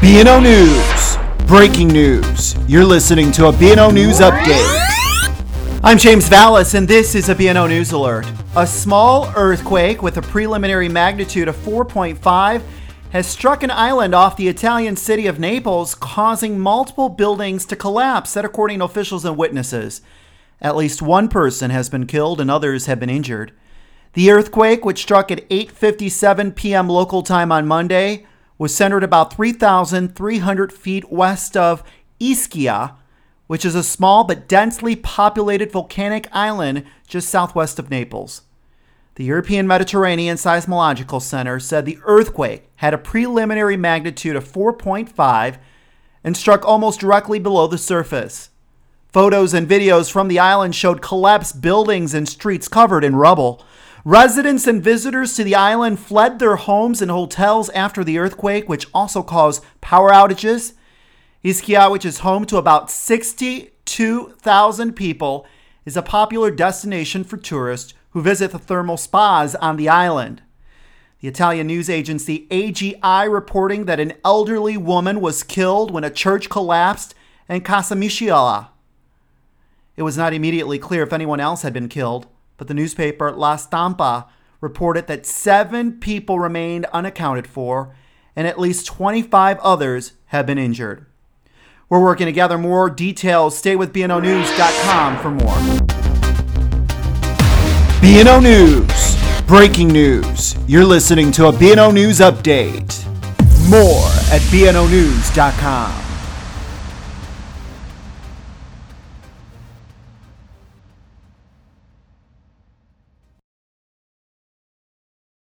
BNO News, breaking news. You're listening to a BNO News update. I'm James Vallis, and this is a BNO News alert. A small earthquake with a preliminary magnitude of 4.5 has struck an island off the Italian city of Naples, causing multiple buildings to collapse, that according to officials and witnesses. At least one person has been killed and others have been injured. The earthquake, which struck at 8:57 p.m. local time on Monday, was centered about 3,300 feet west of Ischia, which is a small but densely populated volcanic island just southwest of Naples. The European Mediterranean Seismological Center said the earthquake had a preliminary magnitude of 4.5 and struck almost directly below the surface. Photos and videos from the island showed collapsed buildings and streets covered in rubble. Residents and visitors to the island fled their homes and hotels after the earthquake, which also caused power outages. Ischia, which is home to about 62,000 people, is a popular destination for tourists who visit the thermal spas on the island. The Italian news agency AGI reporting that an elderly woman was killed when a church collapsed in Casamicciola. It was not immediately clear if anyone else had been killed, but the newspaper La Stampa reported that 7 people remained unaccounted for and at least 25 others have been injured. We're working to gather more details. Stay with BNOnews.com for more. BNO News, breaking news. You're listening to a BNO News update. More at BNOnews.com.